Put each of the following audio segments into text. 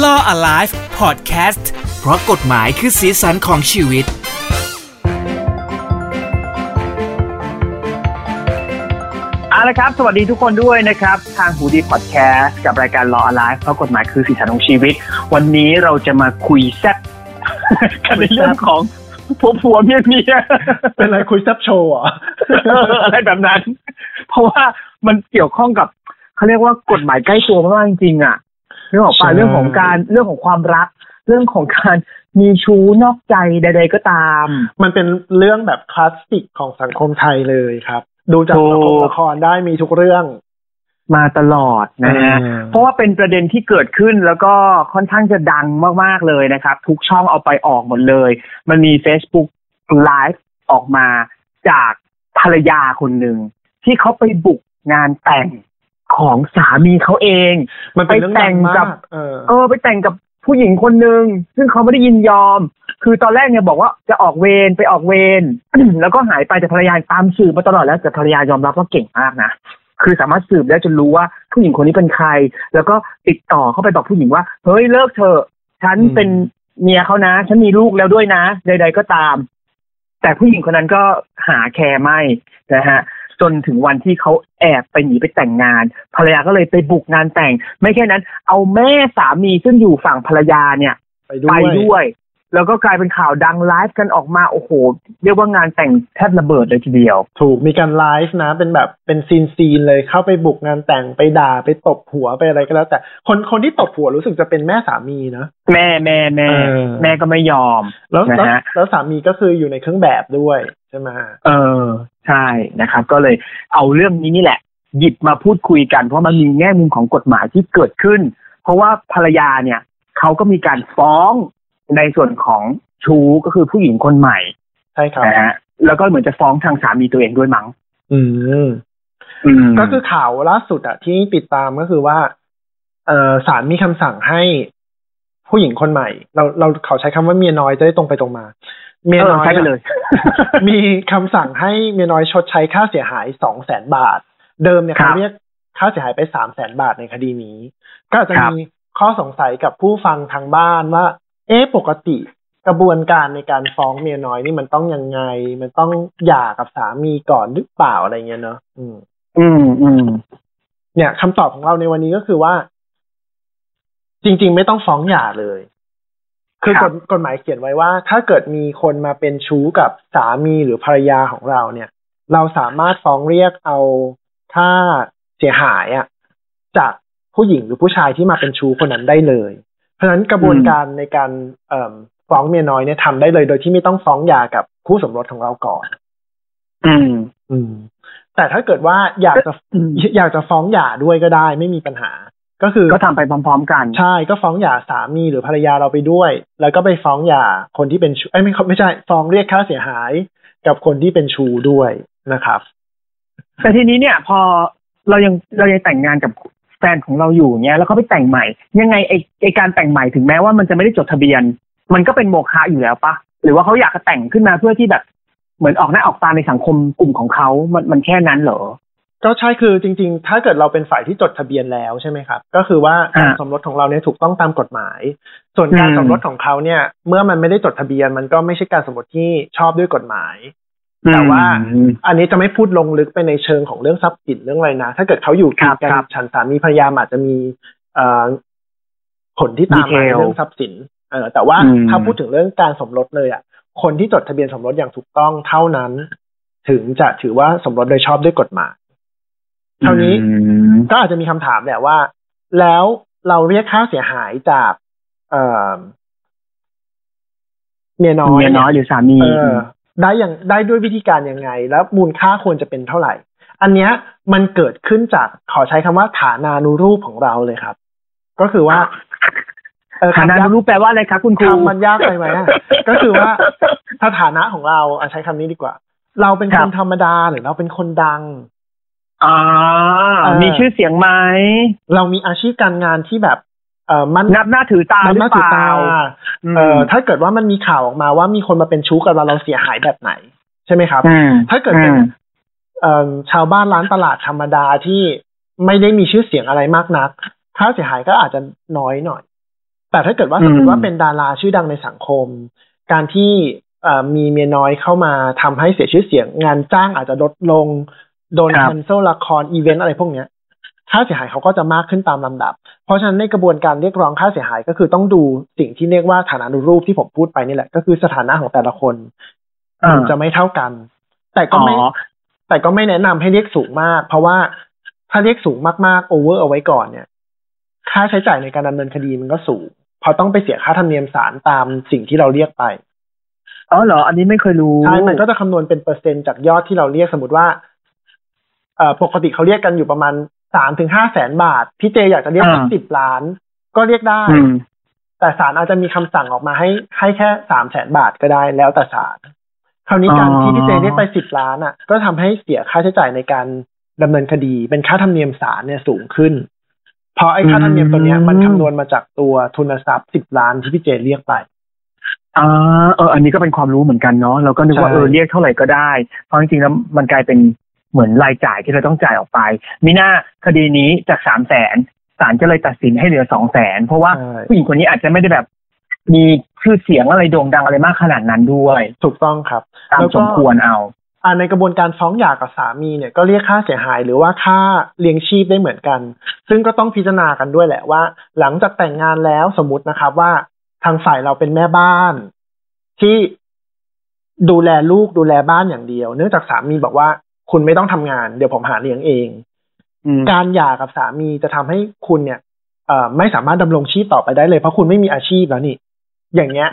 Law Alive Podcast เพราะกฎหมายคือสีสันของชีวิตเอาละครับสวัสดีทุกคนด้วยนะครับทาง HUDI Podcast กับรายการ Law Alive เพราะกฎหมายคือสีสันของชีวิตวันนี้เราจะมาคุยแซ่บกันในเรื่องของผัวเมียเป็นอะไรคุยแซ่บโชว์อ่ะอะไรแบบนั้นเพราะว่ามันเกี่ยวข้องกับเขาเรียกว่ากฎหมายใกล้ตัวมากจริงๆอ่ะเรื่องของป่าเรื่องของความรักเรื่องของการมีชู้นอกใจใดๆก็ตามมันเป็นเรื่องแบบคลาสสิกของสังคมไทยเลยครับดูจากละครได้มีทุกเรื่องมาตลอดนะฮะเพราะว่าเป็นประเด็นที่เกิดขึ้นแล้วก็ค่อนข้างจะดังมากๆเลยนะครับทุกช่องเอาไปออกหมดเลยมันมี Facebook Live ออกมาจากภรรยาคนหนึ่งที่เขาไปบุกงานแต่งของสามีเขาเองมันไปแต่งกับไปแต่งกับผู้หญิงคนหนึ่งซึ่งเขาไม่ได้ยินยอมคือตอนแรกเนี่ยบอกว่าจะออกเวร แล้วก็หายไปแต่ภรรยาตามสืบมาตลอดแล้วแต่ภรรยายอมรับว่าเก่งมากนะคือสามารถสืบได้จนรู้ว่าผู้หญิงคนนี้เป็นใครแล้วก็ติดต่อเข้าไปบอกผู้หญิงว่าเฮ้ยเลิกเถอะฉันเป็นเมียเขานะฉันมีลูกแล้วด้วยนะใดๆก็ตามแต่ผู้หญิงคนนั้นก็หาแคร์ไม่นะฮะจนถึงวันที่เขาแอบไปหนีไปแต่งงานภรรยาก็เลยไปบุกงานแต่งไม่แค่นั้นเอาแม่สามีซึ่งอยู่ฝั่งภรรยาเนี่ยไปด้วยแล้วก็กลายเป็นข่าวดังไลฟ์กันออกมาโอ้โหเรียกว่างานแต่งแทบระเบิดเลยทีเดียวถูกมีการไลฟ์นะเป็นแบบเป็นซีนเลยเข้าไปบุกงานแต่งไปด่าไปตบหัวไปอะไรก็แล้วแต่คนที่ตบหัวรู้สึกจะเป็นแม่สามีนะแม่ก็ไม่ยอมแล้วสามีก็คืออยู่ในเครื่องแบบด้วยใช่ไหมใช่นะครับก็เลยเอาเรื่องนี้นี่แหละหยิบมาพูดคุยกันเพราะมันมีแง่มุมของกฎหมายที่เกิดขึ้นเพราะว่าภรรยาเนี่ยเขาก็มีการฟ้องในส่วนของชู้ก็คือผู้หญิงคนใหม่ใช่ครับนะฮะแล้วก็เหมือนจะฟ้องทางสามีตัวเองด้วยมั้งก็คือข่าวล่าสุดอะที่ติดตามก็คือว่าศาลมีคำสั่งให้ผู้หญิงคนใหม่เราเขาใช้คำว่าเมียน้อยจะได้ตรงไปตรงมาเมียน้อยเลย มีคำสั่งให้เมียน้อยชดใช้ค่าเสียหาย 200,000 บาทเดิมเนี่ยเขาเรียกค่าเสียหายไป 300,000 บาทในคดีนี้ก็อาจจะมีข้อสงสัยกับผู้ฟังทางบ้านว่าปกติกระบวนการในการฟ้องเมียน้อยนี่มันต้องยังไงมันต้องหย่ากับสามีก่อนหรือเปล่าอะไรเงี้ยเนาะเนี่ยคำตอบของเราในวันนี้ก็คือว่าจริงๆไม่ต้องฟ้องหย่าเลยคือกฎหมายเขียนไว้ว่าถ้าเกิดมีคนมาเป็นชู้กับสามีหรือภรรยาของเราเนี่ยเราสามารถฟ้องเรียกเอาค่าเสียหายอะจากผู้หญิงหรือผู้ชายที่มาเป็นชู้คนนั้นได้เลยเพราะฉะนั้นกระบวนการในการฟ้องเมียน้อยเนี่ยทำได้เลยโดยที่ไม่ต้องฟ้องหย่ากับคู่สมรสของเราก่อนแต่ถ้าเกิดว่าอยากจะฟ้องหย่าด้วยก็ได้ไม่มีปัญหาก็คือก็ทำไปพร้อมๆกันใช่ก็ฟ้องหย่าสามีหรือภรรยาเราไปด้วยแล้วก็ไปฟ้องหย่าคนที่เป็นชู้ไม่ใช่ฟ้องเรียกค่าเสียหายกับคนที่เป็นชู้ด้วยนะครับแต่ทีนี้เนี่ยพอเรายังแต่งงานกับแฟนของเราอยู่เนี่ยแล้วเขาไปแต่งใหม่ยังไงไอการแต่งใหม่ถึงแม้ว่ามันจะไม่ได้จดทะเบียนมันก็เป็นโมฆะอยู่แล้วปะหรือว่าเขาอยากจะแต่งขึ้นมาเพื่อที่แบบเหมือนออกหน้าออกตาในสังคมกลุ่มของเขามันแค่นั้นเหรอก็ใช่คือจริงๆถ้าเกิดเราเป็นฝ่ายที่จดทะเบียนแล้วใช่ไหมครับก็คือว่าการสมรสของเราเนี่ยถูกต้องตามกฎหมายส่วนการสมรสของเขาเนี่ยเมื่อมันไม่ได้จดทะเบียนมันก็ไม่ใช่การสมรสที่ชอบด้วยกฎหมายแต่ว่าอันนี้จะไม่พูดลงลึกไปในเชิงของเรื่องทรัพย์สินเรื่องอะไรนะถ้าเกิดเขาอยู่กินกันฉันสามีภรรยาอาจจะมีผลที่ตามมาเรื่องทรัพย์สินแต่ว่าถ้าพูดถึงเรื่องการสมรสเลยอ่ะคนที่จดทะเบียนสมรสอย่างถูกต้องเท่านั้นถึงจะถือว่าสมรสโดยชอบด้วยกฎหมายเท่านี้ก็อาจจะมีคำถามแหละว่าแล้วเราเรียกค่าเสียหายจากเมียน้อยหรือสามีได้ด้วยวิธีการยังไงแล้วมูลค่าควรจะเป็นเท่าไหร่อันเนี้ยมันเกิดขึ้นจากขอใช้คำว่าฐานานุรูปของเราเลยครับก็คือว่าฐานานุรูปแปลว่าอะไรครับคุณครูมันยากไปไหม ก็คือว่าถ้าฐานะของเราใช้คำนี้ดีกว่าเราเป็นคนธรรมดาหรือเราเป็นคนดังมีชื่อเสียงไหมเรามีอาชีพการงานที่แบบมันนับหน้าถือตาหรือเปล่าถ้าเกิดว่ามันมีข่าวออกมาว่ามีคนมาเป็นชู้กับเราเสียหายแบบไหนใช่ไหมครับถ้าเกิดเป็นชาวบ้านร้านตลาดธรรมดาที่ไม่ได้มีชื่อเสียงอะไรมากนักค่าเสียหายก็อาจจะน้อยหน่อย แต่ถ้าเกิดว่าสมมติว่าเป็นดาราชื่อดังในสังคมการที่มีเมียน้อยเข้ามาทำให้เสียชื่อเสียงงานจ้างอาจจะลดลงโดนแคนเซิลละครอีเวนต์อะไรพวกเนี้ยค่าเสียหายเขาก็จะมากขึ้นตามลำดับเพราะฉะนั้นในกระบวนการเรียกร้องค่าเสียหายก็คือต้องดูสิ่งที่เรียกว่าฐานะดูรูปที่ผมพูดไปนี่แหละก็คือสถานะของแต่ละคนจะไม่เท่ากันแต่ก็ไม่แนะนำให้เรียกสูงมากเพราะว่าถ้าเรียกสูงมากๆโอเวอร์เอาไว้ก่อนเนี่ยค่าใช้จ่ายในการดำเนินคดีมันก็สูงเพราะต้องไปเสียค่าธรรมเนียมศาลตามสิ่งที่เราเรียกไปอ๋อเหรออันนี้ไม่เคยรู้ใช่มันก็จะคำนวณเป็นเปอร์เซ็นต์จากยอดที่เราเรียกสมมติว่าปกติเขาเรียกกันอยู่ประมาณ 3-5 แสนบาทพี่เจอยากจะเรียก10ล้านก็เรียกได้แต่ศาลอาจจะมีคำสั่งออกมาให้แค่ 300,000 บาทก็ได้แล้วแต่ศาลคราวนี้การที่พี่เจเรียกไป10ล้านอ่ะก็ทำให้เสียค่าใช้จ่ายในการดำเนินคดีเป็นค่าธรรมเนียมศาลเนี่ยสูงขึ้นเพราะไอ้ค่าธรรมเนียมตัวเนี้ยมันคำนวณมาจากตัวทุนทรัพย์10ล้านที่พี่เจเรียกไปอันนี้ก็เป็นความรู้เหมือนกันเนาะเราก็นึกว่าเรียกเท่าไหร่ก็ได้เพราะจริงๆแล้วมันกลายเป็นเหมือนรายจ่ายที่เราต้องจ่ายออกไปมิน่าคดีนี้จาก 300,000 ศาลก็เลยตัดสินให้เหลือ 200,000 เพราะว่าผู้หญิงคนนี้อาจจะไม่ได้แบบมีชื่อเสียงอะไรโด่งดังอะไรมากขนาดนั้นด้วยถูกต้องครับตามสมควรเอาในกระบวนการฟ้องหย่ากับสามีเนี่ยก็เรียกค่าเสียหายหรือว่าค่าเลี้ยงชีพได้เหมือนกันซึ่งก็ต้องพิจารณากันด้วยแหละว่าหลังจากแต่งงานแล้วสมมตินะครับว่าทางฝ่ายเราเป็นแม่บ้านที่ดูแลลูกดูแลบ้านอย่างเดียวเนื่องจากสามีบอกว่าคุณไม่ต้องทำงานเดี๋ยวผมหาเลี้ยงเองการหย่ากับสามีจะทำให้คุณเนี่ยไม่สามารถดำรงชีพต่อไปได้เลยเพราะคุณไม่มีอาชีพแล้วนี่อย่างเงี้ย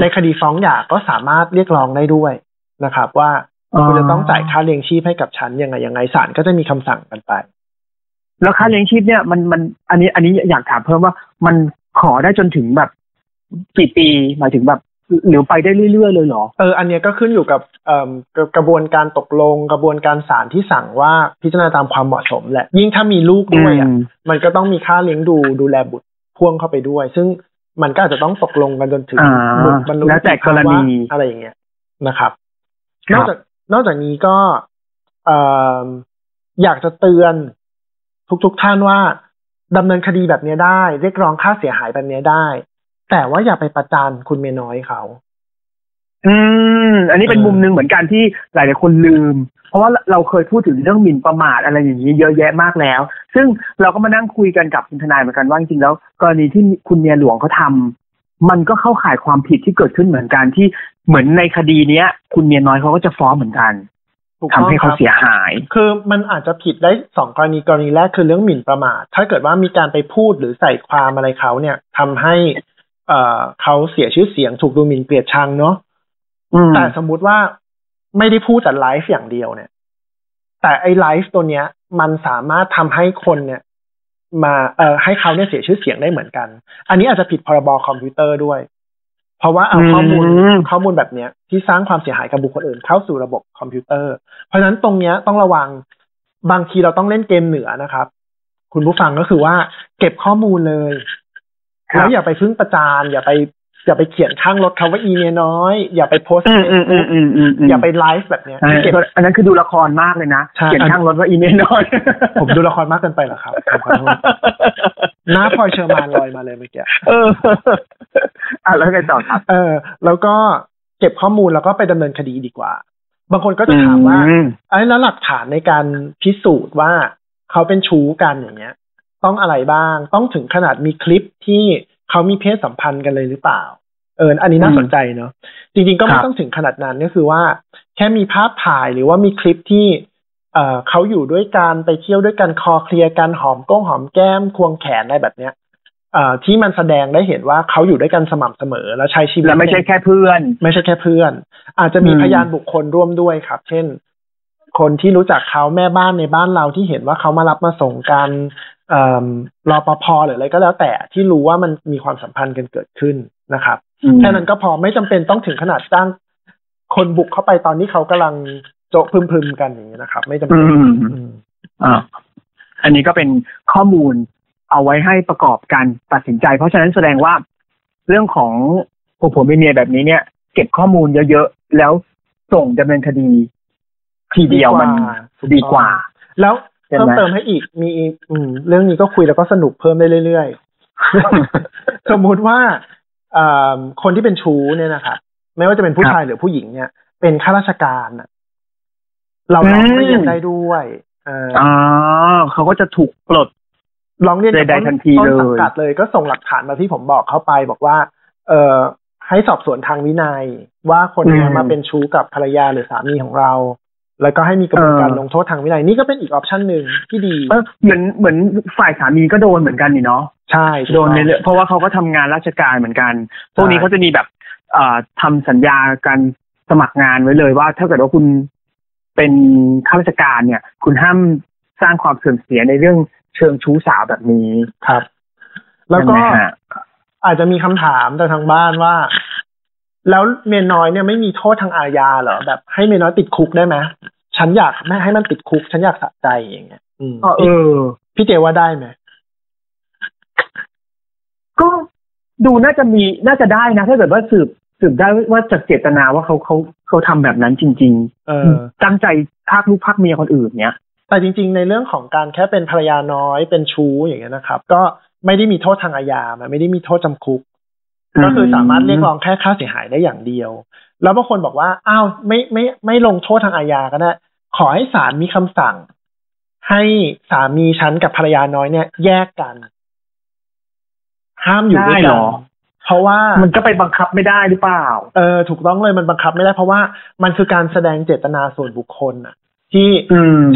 ในคดีฟ้องหย่าก็สามารถเรียกร้องได้ด้วยนะครับว่าคุณจะต้องจ่ายค่าเลี้ยงชีพให้กับฉันยังไงศาลก็จะมีคำสั่งกันไปแล้วค่าเลี้ยงชีพเนี่ยมันอันนี้อยากถามเพิ่มว่ามันขอได้จนถึงแบบกี่ปีหมายถึงแบบหรือไปได้เรื่อยๆเลยเหรออันเนี้ยก็ขึ้นอยู่กับกระบวนการตกลงกระบวนการศาลที่สั่งว่าพิจารณาตามความเหมาะสมแหละยิ่งถ้ามีลูกด้วยอ่ะมันก็ต้องมีค่าเลี้ยงดูแลบุตรพ่วงเข้าไปด้วยซึ่งมันก็อาจจะต้องตกลงกันจนถึงบรรลุแล้วแต่กรณีอะไรอย่างเงี้ยนะครับนอกจากนี้ก็อยากจะเตือนทุกท่านว่าดำเนินคดีแบบนี้ได้เรียกร้องค่าเสียหายแบบนี้ได้แต่ว่าอย่าไปประจานคุณเมียน้อยเขาอันนี้เป็นมุมนึงเหมือนกันที่หลายๆคนลืมเพราะว่าเราเคยพูดถึงเรื่องหมิ่นประมาทอะไรอย่างนี้เยอะแยะมากแล้วซึ่งเราก็มานั่งคุยกันกับคุณทนายเหมือนกันว่าจริงๆแล้วกรณีที่คุณเมียหลวงเขาทำมันก็เข้าข่ายความผิดที่เกิดขึ้นเหมือนกันที่เหมือนในคดีนี้คุณเมียน้อยเขาก็จะฟ้องเหมือนกันทำให้เขาเสียหายคือมันอาจจะผิดได้2กรณีแรกคือเรื่องหมิ่นประมาทถ้าเกิดว่ามีการไปพูดหรือใส่ความอะไรเขาเนี่ยทำให้เขาเสียชื่อเสียงถูกดูหมิ่นเกลียดชังเนาะแต่สมมุติว่าไม่ได้พูดแต่ไลฟ์อย่างเดียวเนี่ยแต่ไอ้ไลฟ์ตัวเนี้ยมันสามารถทำให้คนเนี่ยมาให้เขาเนี่ยเสียชื่อเสียงได้เหมือนกันอันนี้อาจจะผิดพรบคอมพิวเตอร์ด้วยเพราะว่าเอาข้อมูลแบบเนี้ยที่สร้างความเสียหายกับบุคคลอื่นเข้าสู่ระบบคอมพิวเตอร์เพราะฉะนั้นตรงเนี้ยต้องระวังบางทีเราต้องเล่นเกมเหนือนะครับคุณผู้ฟังก็คือว่าเก็บข้อมูลเลยแล้วอย่าไปพึ่งประจานอย่าไปเขียนข้างรถคำว่าอีเมียน้อยอย่าไปโพสต์อย่าไปไลฟ์แบบเนี้ยอันนั้นคือดูละครมากเลยนะเขียนข้างรถว่าอีเมียน้อยผมดูละครมากเกินไปเหรอครับขอโทษน้าพลอยเชอร์มานลอยมาเลยเมื่อกี้แล้วไงต่อครับแล้วก็เก็บข้อมูลแล้วก็ไปดำเนินคดีดีกว่าบางคนก็จะถามว่าไอ้แล้วหลักฐานในการพิสูจน์ว่าเขาเป็นชู้กันอย่างเงี้ยต้องอะไรบ้างต้องถึงขนาดมีคลิปที่เขามีเพศสัมพันธ์กันเลยหรือเปล่าอันนี้น่าสนใจเนาะจริงๆก็ไม่ต้องถึงขนาดนั้นก็คือว่าแค่มีภาพถ่ายหรือว่ามีคลิปที่เขาอยู่ด้วยกันไปเที่ยวด้วยกันคอเคลียร์กันหอมก้งหอมแก้มควงแขนอะไรแบบเนี้ยที่มันแสดงได้เห็นว่าเขาอยู่ด้วยกันสม่ำเสมอแล้วใช้ชีวิตและไม่ใช่แค่เพื่อนอาจจะมีพยานบุคคลร่วมด้วยครับเช่นคนที่รู้จักเขาแม่บ้านในบ้านเราที่เห็นว่าเขามารับมาส่งกันรปภ.หรืออะไรก็แล้วแต่ที่รู้ว่ามันมีความสัมพันธ์กันเกิดขึ้นนะครับแค่นั้นก็พอไม่จำเป็นต้องถึงขนาดจ้างคนบุกเข้าไปตอนที่เขากำลังโจ๊ะพึมๆกันอย่างนี้นะครับไม่จำเป็นอันนี้ก็เป็นข้อมูลเอาไว้ให้ประกอบการตัดสินใจเพราะฉะนั้นแสดงว่าเรื่องของผัวเมียแบบนี้เนี่ยเก็บข้อมูลเยอะๆแล้วส่งดำเนินคดีทีเดียวมันดีกว่าแล้วเพิ่มเติมให้อีกมีเรื่องนี้ก็คุยแล้วก็สนุกเพิ่มได้เรื่อย สมมุติว่าคนที่เป็นชู้เนี่ยนะครับไม่ว่าจะเป็นผู้ชายหรือผู้หญิงเนี่ยเป็นข้าราชการน่ะเราร้องเรียนได้ด้วยเขาก็จะถูกปลดร้องเรียนได้ทันทีเลยต้นสังกัดเลยก็ส่งหลักฐานมาที่ผมบอกเข้าไปบอกว่าให้สอบสวนทางวินัยว่าคนนี้มาเป็นชู้กับภรรยาหรือสามีของเราแล้วก็ให้มีกระบวนการลงโทษทางวินัยนี่ก็เป็นอีกออปชั่นหนึ่งที่ดีเหมือนฝ่ายสามีก็โดนเหมือนกันนี่เนาะใช่โดนเลยเพราะว่าเขาก็ทำงานราชการเหมือนกันพวกนี้เขาจะมีแบบทำสัญญาการสมัครงานไว้เลยว่าถ้าเกิดว่าคุณเป็นข้าราชการเนี่ยคุณห้ามสร้างความเสื่อมเสียในเรื่องเชิงชู้สาวแบบนี้ครับแล้วก็อาจจะมีคำถามจากทางบ้านว่าแล้วเมียน้อยเนี่ยไม่มีโทษทางอาญาเหรอแบบให้เมียน้อยติดคุกได้ไหมฉันอยากไม่ให้มันติดคุกฉันอยากสะใจอย่างเงี้ยพี่เจว่าได้ไหมก็ดูน่าจะได้นะถ้าเกิดว่าสืบได้ว่าจากเจตนาว่าเขาทำแบบนั้นจริงๆตั้งใจพากลูกพากเมียคนอื่นเนี้ยแต่จริงๆในเรื่องของการแค่เป็นภรรยาน้อยเป็นชู้อย่างเงี้ยนะครับก็ไม่ได้มีโทษทางอาญามันไม่ได้มีโทษจำคุกก็คือสามารถเรียกร้องแค่ค่าเสียหายได้อย่างเดียวแล้วบางคนบอกว่าอ้าวไม่ลงโทษทางอาญาก็ได้ขอให้ศาลมีคำสั่งให้สามีฉันกับภรรยาน้อยเนี่ยแยกกันห้ามอยู่ด้วยกันเพราะว่ามันก็ไปบังคับไม่ได้หรือเปล่าถูกต้องเลยมันบังคับไม่ได้เพราะว่ามันคือการแสดงเจตนาส่วนบุคคลอะที่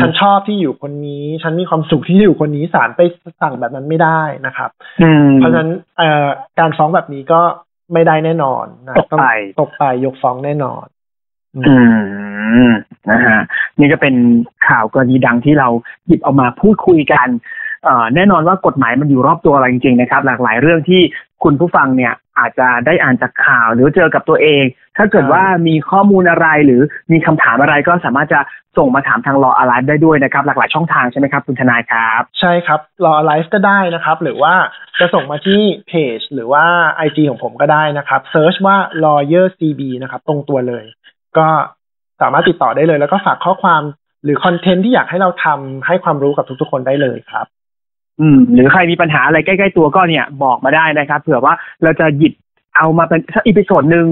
ฉันชอบที่อยู่คนนี้ฉันมีความสุขที่อยู่คนนี้ศาลไปสั่งแบบนั้นไม่ได้นะครับเพราะฉะนั้นการฟ้องแบบนี้ก็ไม่ได้แน่นอนนะตกไปยกฟ้องแน่นอนนะฮะนี่ก็เป็นข่าวกรณีดังที่เราหยิบเอามาพูดคุยกันแน่นอนว่ากฎหมายมันอยู่รอบตัวเราจริงๆนะครับหลากหลายเรื่องที่คุณผู้ฟังเนี่ยอาจจะได้อ่านจากข่าวหรือเจอกับตัวเองถ้าเกิดว่ามีข้อมูลอะไรหรือมีคำถามอะไรก็สามารถจะส่งมาถามทาง Law Alive ได้ด้วยนะครับหลากหลายช่องทางใช่ไหมครับคุณทนายครับใช่ครับ Law Alive ก็ได้นะครับหรือว่าจะส่งมาที่เพจหรือว่า IG ของผมก็ได้นะครับเซิร์ชว่า lawyer cb นะครับตรงตัวเลยก็สามารถติดต่อได้เลยแล้วก็ฝากข้อความหรือคอนเทนต์ที่อยากให้เราทำให้ความรู้กับทุกๆคนได้เลยครับหรือใครมีปัญหาอะไรใกล้ๆตัวก็เนี่ยบอกมาได้นะครับเผื่อว่าเราจะหยิบเอามาเป็นสักอีพิโซดนึง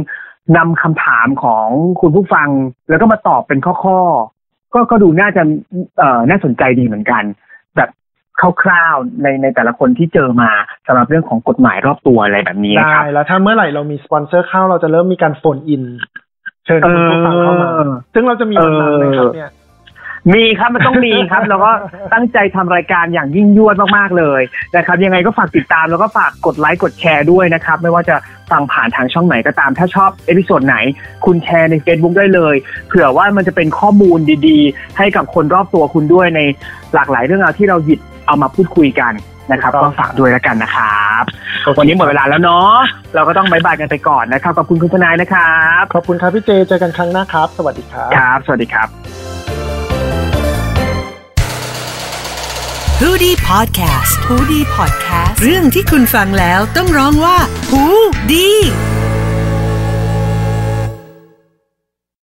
นำคำถามของคุณผู้ฟังแล้วก็มาตอบเป็นข้อๆก็ดูน่าจะน่าสนใจดีเหมือนกันแบบคร่าวๆในแต่ละคนที่เจอมาสำหรับเรื่องของกฎหมายรอบตัวอะไรแบบนี้นะครับได้แล้วถ้าเมื่อไหร่เรามีสปอนเซอร์เข้าเราจะเริ่มมีการโฟนอินเชิญคุณผู้ฟังเข้ามาซึ่งเราจะมีวันนั้นนะครับเนี่ยมีครับมันต้องมีครับแล้วก็ตั้งใจทำรายการอย่างยิ่งยวดมากๆเลยนะครับยังไงก็ฝากติดตามแล้วก็ฝากกดไลค์กดแชร์ด้วยนะครับไม่ว่าจะฟังผ่านทางช่องไหนก็ตามถ้าชอบเอพิโซดไหนคุณแชร์ใน Facebook ได้เลยเผื่อว่ามันจะเป็นข้อมูลดีๆให้กับคนรอบตัวคุณด้วยในหลากหลายเรื่องราวที่เราหยิบเอามาพูดคุยกันนะครับก็ฝากด้วยแล้วกันนะครับวันนี้หมดเวลาแล้วเนาะเราก็ต้องบ๊ายบายกันไปก่อนนะครับขอบคุณคุณทนายนะครับขอบคุณครับพี่เจเจอกันครั้งหน้าครับสวัสดีครับครับสวัสดีครับHUDI Podcast เรื่องที่คุณฟังแล้วต้องร้องว่า HUDI